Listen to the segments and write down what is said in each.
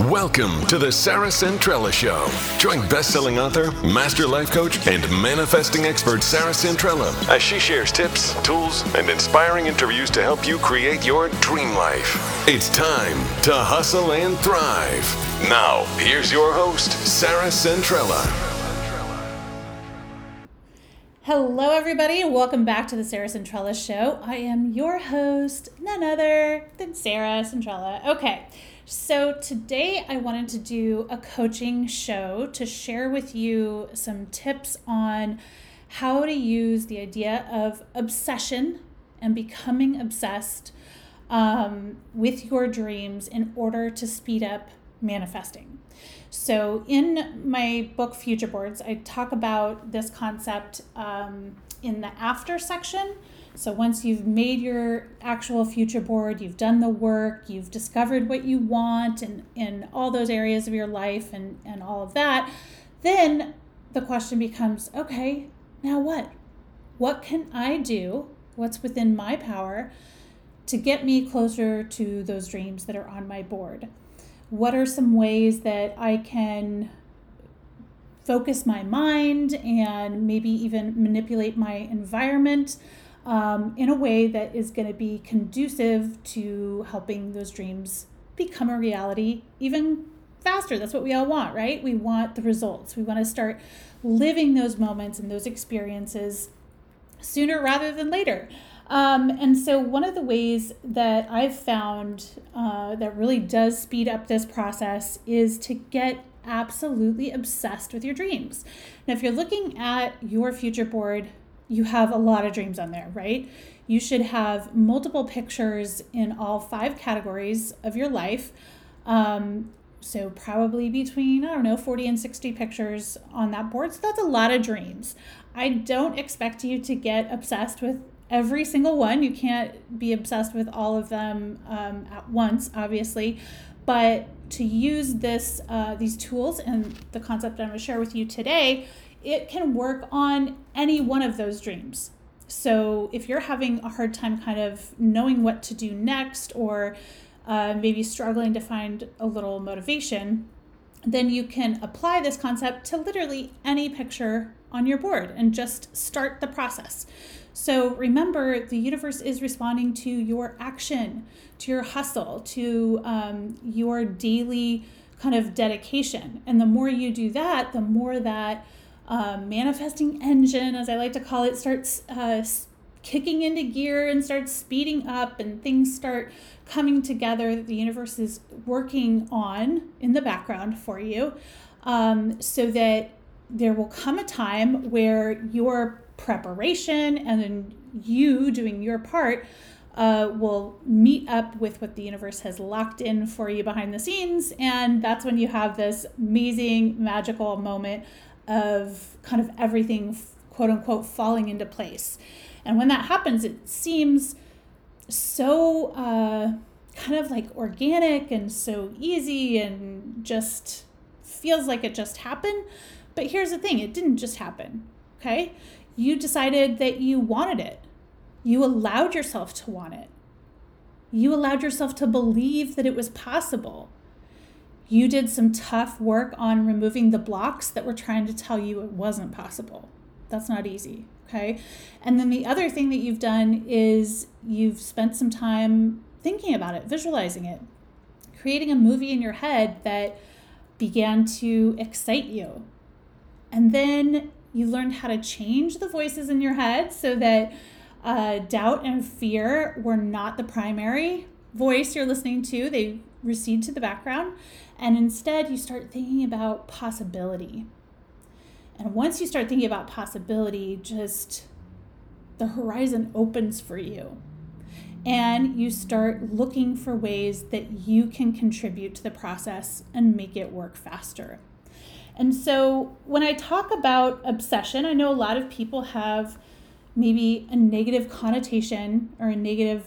Welcome to the Sarah Centrella Show. Join best-selling author, master life coach, and manifesting expert Sarah Centrella as she shares tips, tools, and inspiring interviews to help you create your dream life. It's time to hustle and thrive. Now, here's your host, Sarah Centrella. Hello, everybody, and welcome back to the Sarah Centrella Show. I am your host, none other than Sarah Centrella. Okay. So today I wanted to do a coaching show to share with you some tips on how to use the idea of obsession and becoming obsessed with your dreams in order to speed up manifesting. So in my book, Future Boards, I talk about this concept in the after section. So once you've made your actual future board, you've done the work, you've discovered what you want in all those areas of your life and all of that, then the question becomes, okay, now what? What can I do? What's within my power to get me closer to those dreams that are on my board? What are some ways that I can focus my mind and maybe even manipulate my environment in a way that is going to be conducive to helping those dreams become a reality even faster? That's what we all want, right? We want the results. We want to start living those moments and those experiences sooner rather than later. And so one of the ways that I've found that really does speed up this process is to get absolutely obsessed with your dreams. Now, if you're looking at your future board, you have a lot of dreams on there, right? You should have multiple pictures in all 5 categories of your life. So probably between, 40 and 60 pictures on that board. So that's a lot of dreams. I don't expect you to get obsessed with every single one. You can't be obsessed with all of them at once, obviously. But to use this these tools and the concept I'm going to share with you today, it can work on any one of those dreams. So if you're having a hard time kind of knowing what to do next, or maybe struggling to find a little motivation, then you can apply this concept to literally any picture on your board and just start the process. So remember, the universe is responding to your action, to your hustle, to your daily kind of dedication. And the more you do that, the more that manifesting engine, as I like to call it, starts kicking into gear and starts speeding up, and things start coming together that the universe is working on in the background for you, so that there will come a time where your preparation and then you doing your part will meet up with what the universe has locked in for you behind the scenes. And that's when you have this amazing, magical moment of kind of everything, quote unquote, falling into place. And when that happens, it seems so kind of like organic and so easy and just feels like it just happened. But here's the thing, it didn't just happen, okay? You decided that you wanted it. You allowed yourself to want it. You allowed yourself to believe that it was possible. You did some tough work on removing the blocks that were trying to tell you it wasn't possible. That's not easy, okay? And then the other thing that you've done is you've spent some time thinking about it, visualizing it, creating a movie in your head that began to excite you. And then you learned how to change the voices in your head so that doubt and fear were not the primary voice you're listening to. They recede to the background, and instead you start thinking about possibility. And once you start thinking about possibility, just the horizon opens for you, and you start looking for ways that you can contribute to the process and make it work faster. And so when I talk about obsession, I know a lot of people have maybe a negative connotation or a negative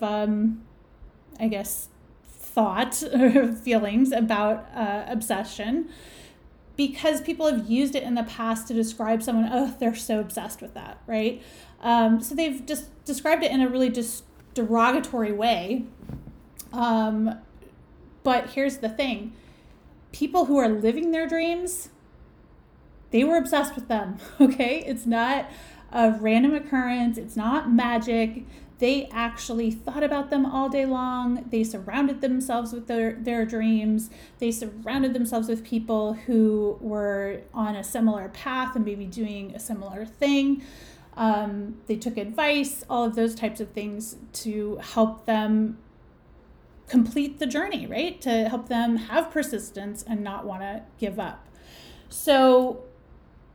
thought or feelings about obsession, because people have used it in the past to describe someone, oh, they're so obsessed with that, right? So they've just described it in a really derogatory way. But here's the thing. people who are living their dreams, they were obsessed with them, okay? It's not a random occurrence. It's not magic. They actually thought about them all day long. They surrounded themselves with their dreams. They surrounded themselves with people who were on a similar path and maybe doing a similar thing. They took advice, all of those types of things to help them complete the journey, right? To help them have persistence and not want to give up. So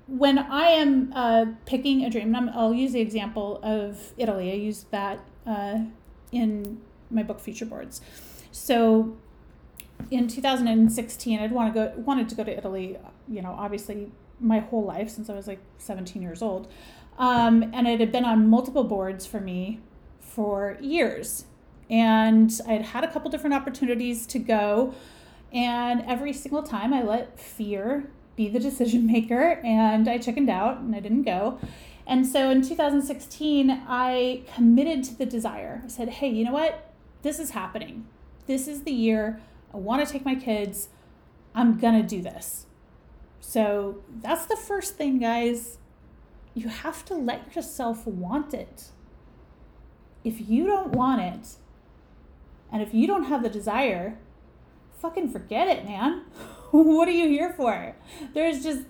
when I am picking a dream, and I'll use the example of Italy. I used that in my book, Future Boards. So in 2016, I'd wanted to go to Italy, you know, obviously my whole life since I was like 17 years old. And it had been on multiple boards for me for years. And I'd had a couple different opportunities to go. And every single time I let fear be the decision maker, and I chickened out and I didn't go. And so in 2016, I committed to the desire. I said, hey, you know what? This is happening. This is the year. I want to take my kids. I'm going to do this. So that's the first thing, guys. You have to let yourself want it. If you don't want it, and if you don't have the desire, fucking forget it, man. What are you here for? There's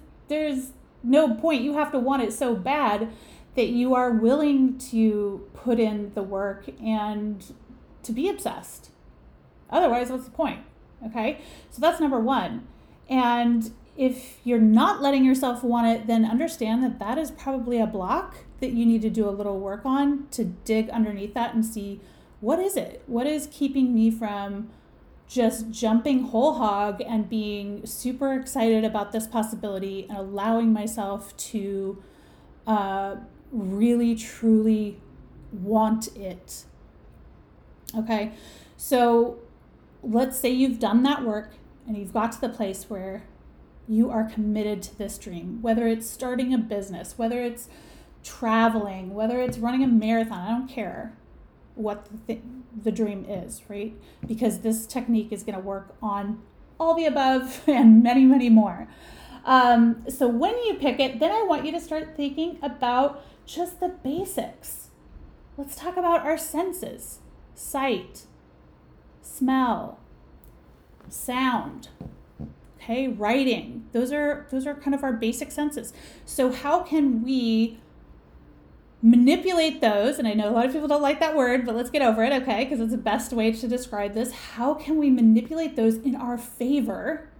no point. You have to want it so bad that you are willing to put in the work and to be obsessed. Otherwise, what's the point? Okay? So that's number one. And if you're not letting yourself want it, then understand that that is probably a block that you need to do a little work on to dig underneath that and see, what is it? What is keeping me from just jumping whole hog and being super excited about this possibility and allowing myself to really, truly want it? Okay, so let's say you've done that work and you've got to the place where you are committed to this dream, whether it's starting a business, whether it's traveling, whether it's running a marathon, I don't care what the dream is, right? Because this technique is going to work on all the above and many, many more. So when you pick it, then I want you to start thinking about just the basics. Let's talk about our senses: sight, smell, sound. Okay, writing. Those are kind of our basic senses. So how can we manipulate those? And I know a lot of people don't like that word, but let's get over it, okay? Because it's the best way to describe this. How can we manipulate those in our favor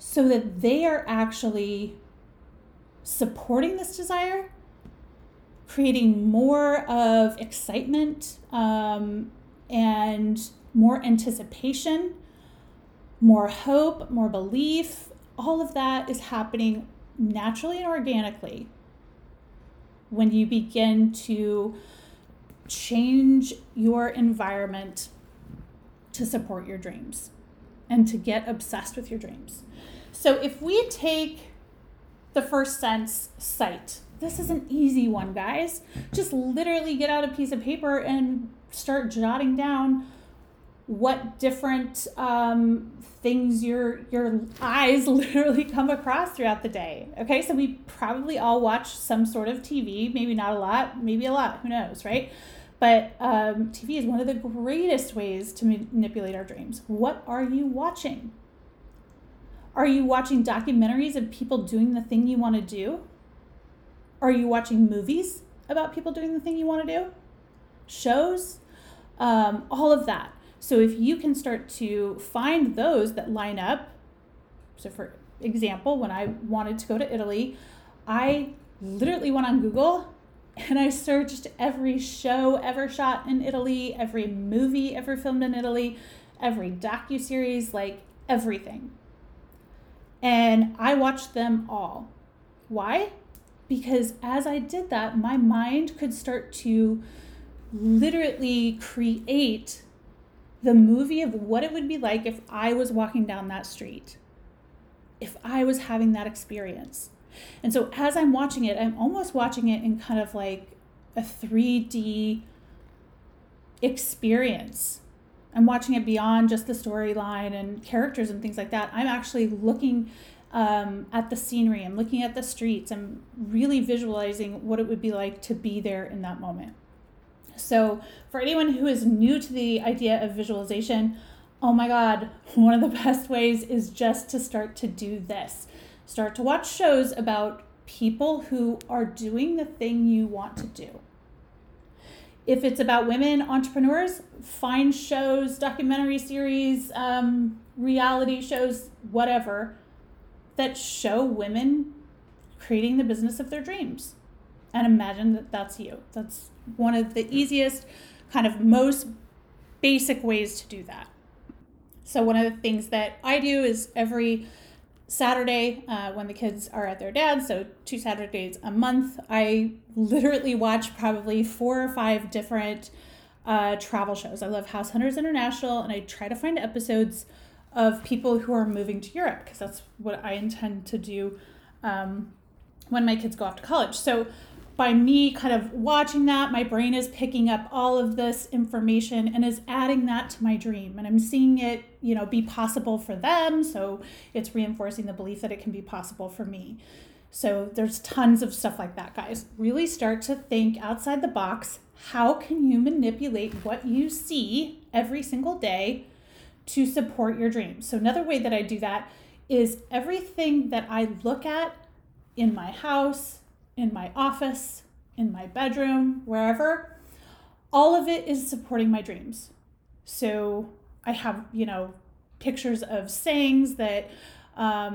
so that they are actually supporting this desire, creating more of excitement, and more anticipation, more hope, more belief? All of that is happening naturally and organically when you begin to change your environment to support your dreams and to get obsessed with your dreams. So if we take the first sense, sight, this is an easy one, guys. Just literally get out a piece of paper and start jotting down what different things your eyes literally come across throughout the day. Okay, so we probably all watch some sort of TV, maybe not a lot, maybe a lot, who knows, right? But TV is one of the greatest ways to manipulate our dreams. What are you watching? Are you watching documentaries of people doing the thing you want to do? Are you watching movies about people doing the thing you want to do? Shows? All of that. So if you can start to find those that line up, so for example, when I wanted to go to Italy, I literally went on Google and I searched every show ever shot in Italy, every movie ever filmed in Italy, every docuseries, like everything. And I watched them all. Why? Because as I did that, my mind could start to literally create the movie of what it would be like if I was walking down that street, if I was having that experience. And so as I'm watching it, I'm almost watching it in kind of like a 3D experience. I'm watching it beyond just the storyline and characters and things like that. I'm actually looking at the scenery. I'm looking at the streets. I'm really visualizing what it would be like to be there in that moment. So for anyone who is new to the idea of visualization, oh my God, one of the best ways is just to start to do this. Start to watch shows about people who are doing the thing you want to do. If it's about women entrepreneurs, find shows, documentary series, reality shows, whatever, that show women creating the business of their dreams. And imagine that that's you. That's one of the easiest, kind of most basic ways to do that. So one of the things that I do is every Saturday when the kids are at their dad's, so 2 Saturdays a month, I literally watch probably 4 or 5 different travel shows. I love House Hunters International, and I try to find episodes of people who are moving to Europe because that's what I intend to do when my kids go off to college. So by me kind of watching that, my brain is picking up all of this information and is adding that to my dream. And I'm seeing it, you know, be possible for them. So it's reinforcing the belief that it can be possible for me. So there's tons of stuff like that, guys. Really start to think outside the box. How can you manipulate what you see every single day to support your dream? So another way that I do that is everything that I look at in my house, in my office, in my bedroom, wherever, all of it is supporting my dreams. So I have, you know, pictures of sayings that are,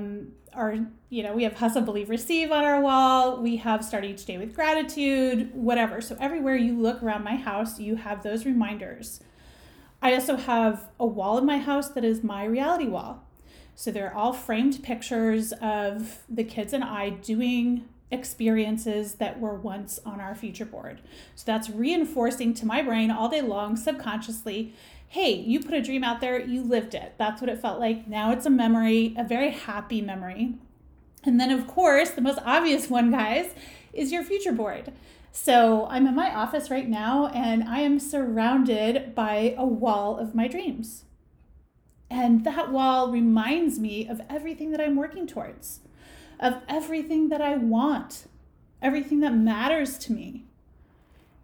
you know, we have Hustle, Believe, Receive on our wall. We have start each day with gratitude, whatever. So everywhere you look around my house, you have those reminders. I also have a wall in my house that is my reality wall. So they're all framed pictures of the kids and I doing experiences that were once on our future board. So that's reinforcing to my brain all day long, subconsciously, hey, you put a dream out there, you lived it. That's what it felt like. Now it's a memory, a very happy memory. And then of course, the most obvious one, guys, is your future board. So I'm in my office right now and I am surrounded by a wall of my dreams. And that wall reminds me of everything that I'm working towards, of everything that I want, everything that matters to me.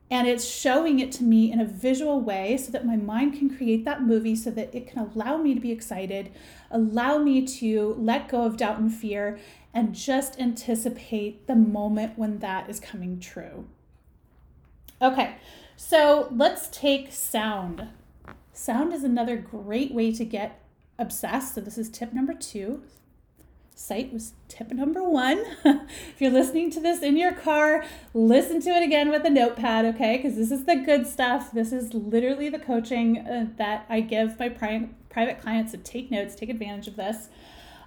And it's showing it to me in a visual way so that my mind can create that movie so that it can allow me to be excited, allow me to let go of doubt and fear, and just anticipate the moment when that is coming true. Okay, so let's take sound. Sound is another great way to get obsessed. So this is tip number 2. Sight was tip number 1. If you're listening to this in your car, listen to it again with a notepad, okay? Because this is the good stuff. This is literally the coaching that I give my private clients to take notes, take advantage of this.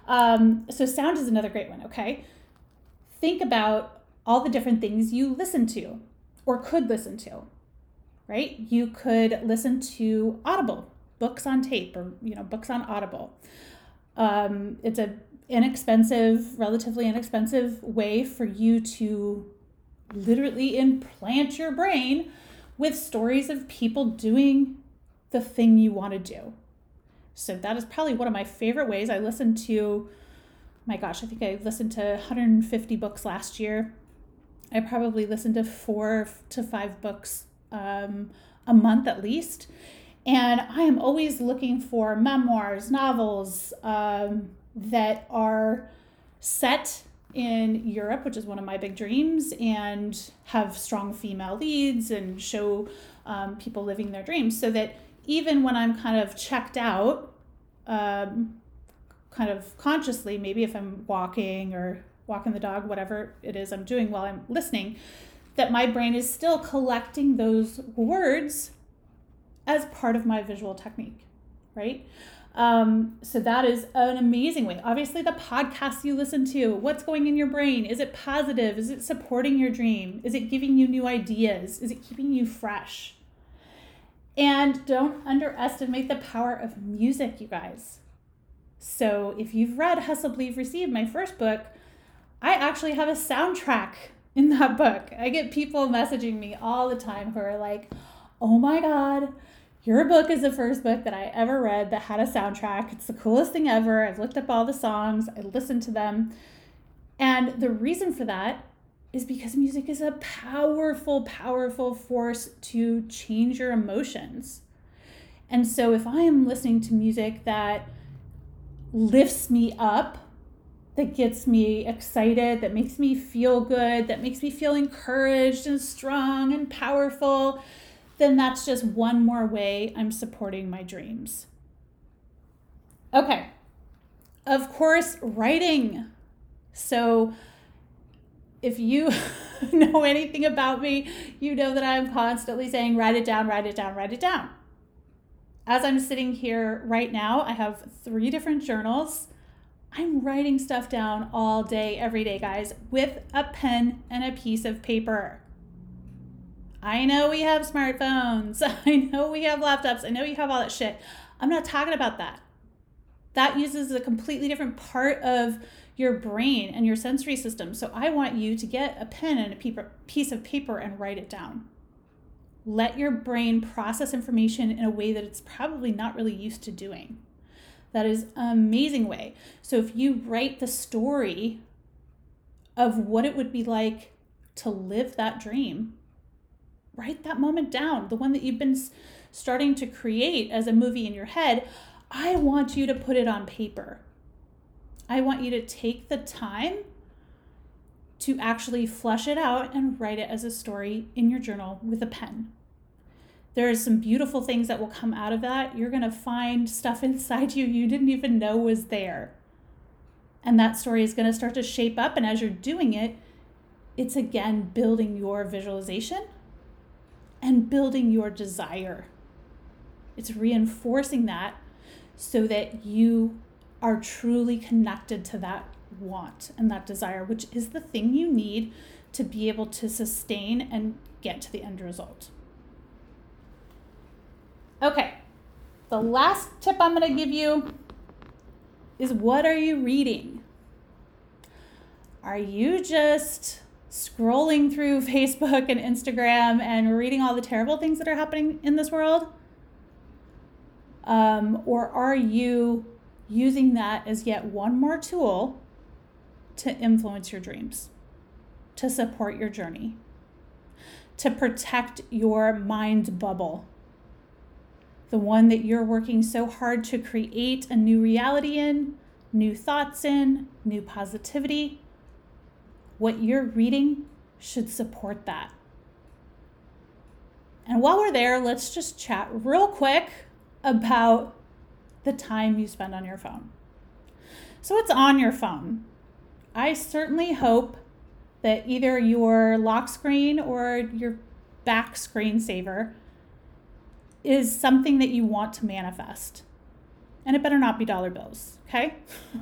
So sound is another great one, okay? Think about all the different things you listen to or could listen to, right? You could listen to Audible, books on tape, or, you know, books on Audible. It's a relatively inexpensive way for you to literally implant your brain with stories of people doing the thing you want to do. So that is probably one of my favorite ways. I listened to, my gosh, I think I listened to 150 books last year. I probably listened to 4 to 5 books a month at least. And I am always looking for memoirs, novels, that are set in Europe, which is one of my big dreams, and have strong female leads and show people living their dreams, so that even when I'm kind of checked out, kind of consciously, maybe if I'm walking or walking the dog, whatever it is I'm doing while I'm listening, that my brain is still collecting those words as part of my visual technique, right? So that is an amazing way. Obviously, the podcasts you listen to, what's going in your brain? Is it positive? Is it supporting your dream? Is it giving you new ideas? Is it keeping you fresh? And don't underestimate the power of music, you guys. So if you've read Hustle, Believe, Receive, my first book, I actually have a soundtrack in that book. I get people messaging me all the time who are like, oh my God, Your Book is the first book that I ever read that had a soundtrack. It's the coolest thing ever. I've looked up all the songs. I listened to them. And the reason for that is because music is a powerful, powerful force to change your emotions. And so if I am listening to music that lifts me up, that gets me excited, that makes me feel good, that makes me feel encouraged and strong and powerful, then that's just one more way I'm supporting my dreams. Okay, of course, writing. So if you know anything about me, you know that I'm constantly saying, write it down, write it down, write it down. As I'm sitting here right now, I have 3 different journals. I'm writing stuff down all day, every day, guys, with a pen and a piece of paper. I know we have smartphones. I know we have laptops. I know you have all that shit. I'm not talking about that. That uses a completely different part of your brain and your sensory system. So I want you to get a pen and a piece of paper and write it down. Let your brain process information in a way that it's probably not really used to doing. That is an amazing way. So if you write the story of what it would be like to live that dream, write that moment down, the one that you've been starting to create as a movie in your head. I want you to put it on paper. I want you to take the time to actually flesh it out and write it as a story in your journal with a pen. There are some beautiful things that will come out of that. You're going to find stuff inside you didn't even know was there. And that story is going to start to shape up. And as you're doing it, it's again building your visualization and building your desire. It's reinforcing that so that you are truly connected to that want and that desire, which is the thing you need to be able to sustain and get to the end result. Okay, the last tip I'm going to give you is, what are you reading? Are you just scrolling through Facebook and Instagram and reading all the terrible things that are happening in this world? Or are you using that as yet one more tool to influence your dreams, to support your journey, to protect your mind bubble, the one that you're working so hard to create a new reality in, new thoughts in, new positivity? What you're reading should support that. And while we're there, let's just chat real quick about the time you spend on your phone. So it's on your phone. I certainly hope that either your lock screen or your back screensaver is something that you want to manifest. And it better not be dollar bills, okay?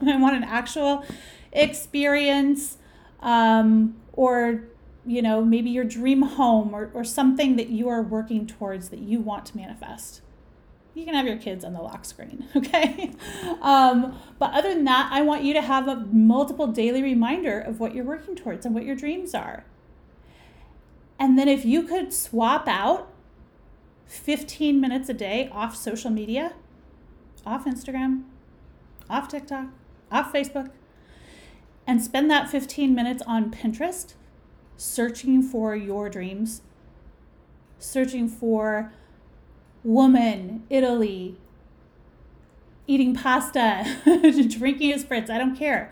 I want an actual experience, or, you know, maybe your dream home or something that you are working towards that you want to manifest. You can have your kids on the lock screen, okay? But other than that, I want you to have a multiple daily reminder of what you're working towards and what your dreams are. And then if you could swap out 15 minutes a day off social media, off Instagram, off TikTok, off Facebook, and spend that 15 minutes on Pinterest, searching for your dreams, searching for woman, Italy, eating pasta, drinking a spritz, I don't care.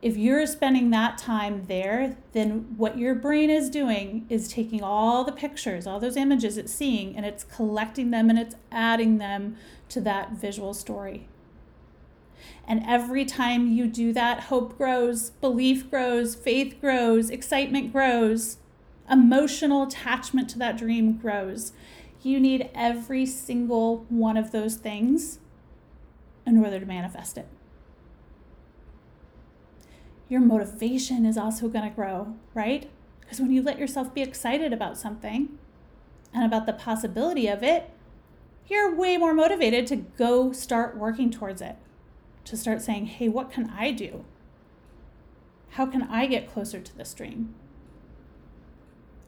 If you're spending that time there, then what your brain is doing is taking all the pictures, all those images it's seeing, and it's collecting them and it's adding them to that visual story. And every time you do that, hope grows, belief grows, faith grows, excitement grows, emotional attachment to that dream grows. You need every single one of those things in order to manifest it. Your motivation is also going to grow, right? Because when you let yourself be excited about something and about the possibility of it, you're way more motivated to go start working towards it, to start saying, hey, what can I do? How can I get closer to this dream?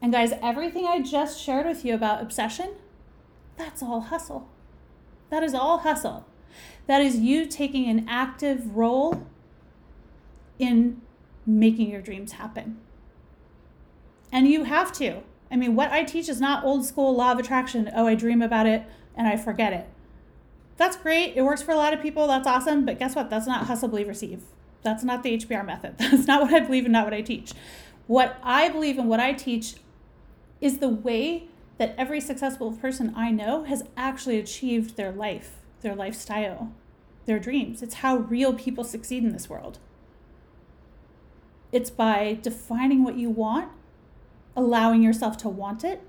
And guys, everything I just shared with you about obsession That's all hustle. That is all hustle. That is you taking an active role in making your dreams happen. And you have to. I mean, what I teach is not old school law of attraction. Oh, I dream about it and I forget it. That's great. It works for a lot of people. That's awesome. But guess what? That's not Hustle, Believe, Receive. That's not the HBR method. That's not what I believe and not what I teach. What I believe and what I teach is the way that every successful person I know has actually achieved their life, their lifestyle, their dreams. It's how real people succeed in this world. It's by defining what you want, allowing yourself to want it,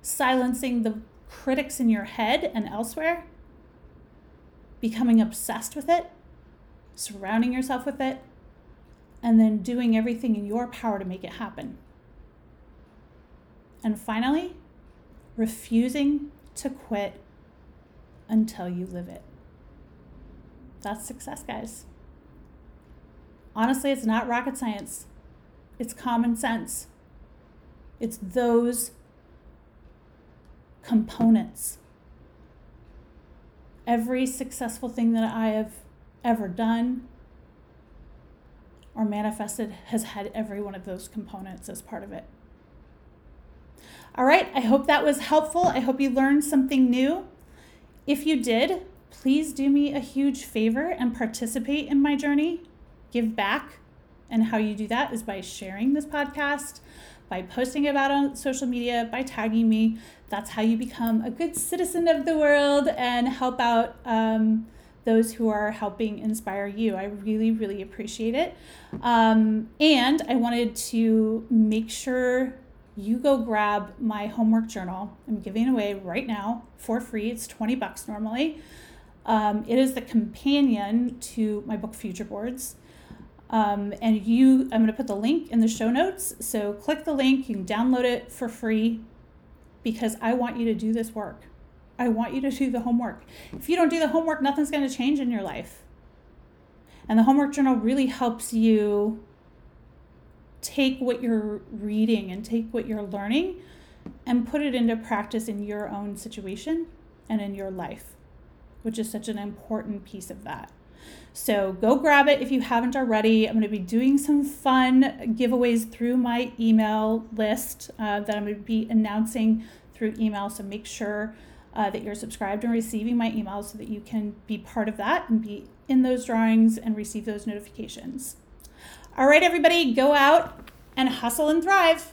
silencing the critics in your head and elsewhere, becoming obsessed with it, surrounding yourself with it, and then doing everything in your power to make it happen. And finally, refusing to quit until you live it. That's success, guys. Honestly, it's not rocket science. It's common sense. It's those components. Every successful thing that I have ever done or manifested has had every one of those components as part of it. All right, I hope that was helpful. I hope you learned something new. If you did, please do me a huge favor and participate in my journey. Give back. And how you do that is by sharing this podcast, by posting about on social media, by tagging me. That's how you become a good citizen of the world and help out those who are helping inspire you. I really, really appreciate it. And I wanted to make sure you go grab my homework journal. I'm giving it away right now for free. It's $20 normally. It is the companion to my book, Future Boards. I'm going to put the link in the show notes. So click the link, you can download it for free because I want you to do this work. I want you to do the homework. If you don't do the homework, nothing's going to change in your life. And the homework journal really helps you take what you're reading and take what you're learning and put it into practice in your own situation and in your life, which is such an important piece of that. So go grab it if you haven't already. I'm going to be doing some fun giveaways through my email list that I'm going to be announcing through email. So make sure that you're subscribed and receiving my emails so that you can be part of that and be in those drawings and receive those notifications. All right, everybody, go out and hustle and thrive.